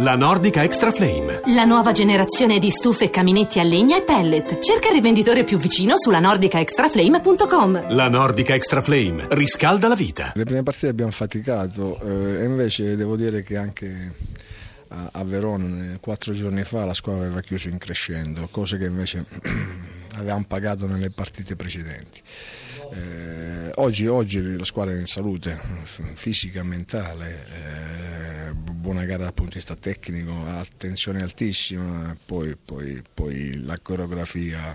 La Nordica Extra Flame. La nuova generazione di stufe e caminetti a legna e pellet. Cerca il rivenditore più vicino su lanordicextraflame.com. La Nordica Extra Flame riscalda la vita. Le prime partite abbiamo faticato e invece devo dire che anche a Verona 4 giorni fa la squadra aveva chiuso in crescendo, cose che invece avevamo pagato nelle partite precedenti. Oggi la squadra è in salute fisica, mentale, buona gara dal punto di vista tecnico, attenzione altissima, poi la coreografia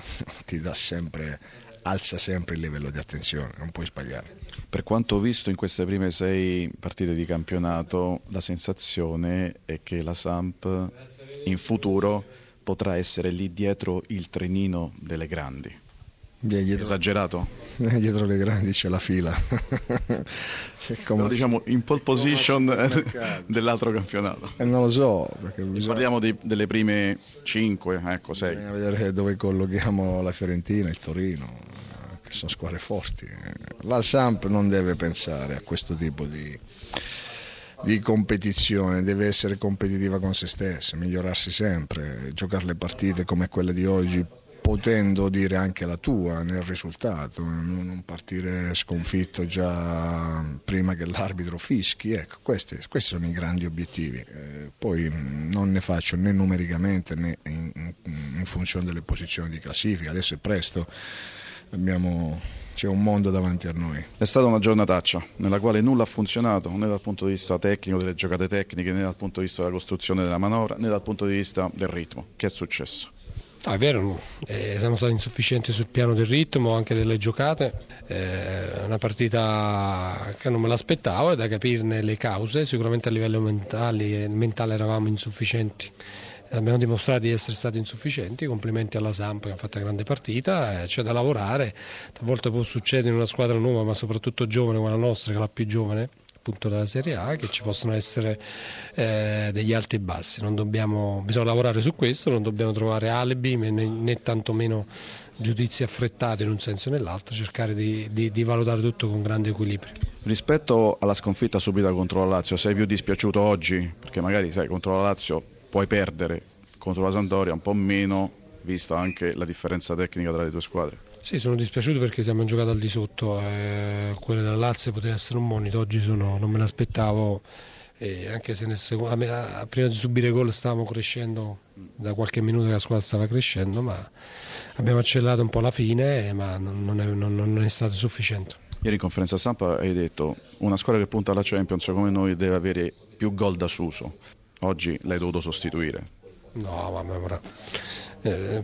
alza sempre il livello di attenzione, non puoi sbagliare. Per quanto ho visto in queste prime 6 partite di campionato, la sensazione è che la Samp in futuro potrà essere lì dietro il trenino delle grandi. Esagerato? Dietro le grandi c'è la fila. Come diciamo in pole position dell'altro campionato. Non lo so, perché parliamo delle prime 5, 6. Bisogna vedere dove collochiamo la Fiorentina, il Torino, che sono squadre forti. La Samp non deve pensare a questo tipo di competizione, deve essere competitiva con se stessa, migliorarsi sempre, giocare le partite come quelle di oggi, potendo dire anche la tua nel risultato, non partire sconfitto già prima che l'arbitro fischi, ecco, questi sono i grandi obiettivi, poi non ne faccio né numericamente né in funzione delle posizioni di classifica, adesso è presto, c'è un mondo davanti a noi. È stata una giornataccia nella quale nulla ha funzionato, né dal punto di vista tecnico delle giocate tecniche, né dal punto di vista della costruzione della manovra, né dal punto di vista del ritmo. Che è successo? No, è vero, no. Siamo stati insufficienti sul piano del ritmo, anche delle giocate, una partita che non me l'aspettavo, è da capirne le cause, sicuramente a livello mentale eravamo insufficienti, abbiamo dimostrato di essere stati insufficienti, complimenti alla Samp che ha fatto una grande partita, c'è da lavorare, talvolta può succedere in una squadra nuova ma soprattutto giovane come la nostra, che è la più giovane appunto dalla Serie A, che ci possono essere degli alti e bassi, bisogna lavorare su questo, non dobbiamo trovare alibi né tantomeno giudizi affrettati in un senso o nell'altro, cercare di valutare tutto con grande equilibrio. Rispetto alla sconfitta subita contro la Lazio, sei più dispiaciuto oggi? Perché magari contro la Lazio puoi perdere, contro la Sampdoria un po' meno, vista anche la differenza tecnica tra le due squadre. Sì, sono dispiaciuto perché siamo giocati al di sotto, quelle della Lazio poteva essere un monito, oggi non me l'aspettavo, anche se prima di subire gol stavamo crescendo, da qualche minuto che la squadra stava crescendo, ma abbiamo accellato un po' la fine, ma non è stato sufficiente. Ieri in conferenza stampa hai detto, una squadra che punta alla Champions come noi deve avere più gol da Suso, oggi l'hai dovuto sostituire. No,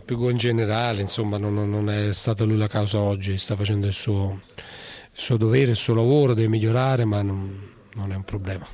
più in generale, insomma, non è stata lui la causa oggi, sta facendo il suo dovere, il suo lavoro, deve migliorare, ma non è un problema.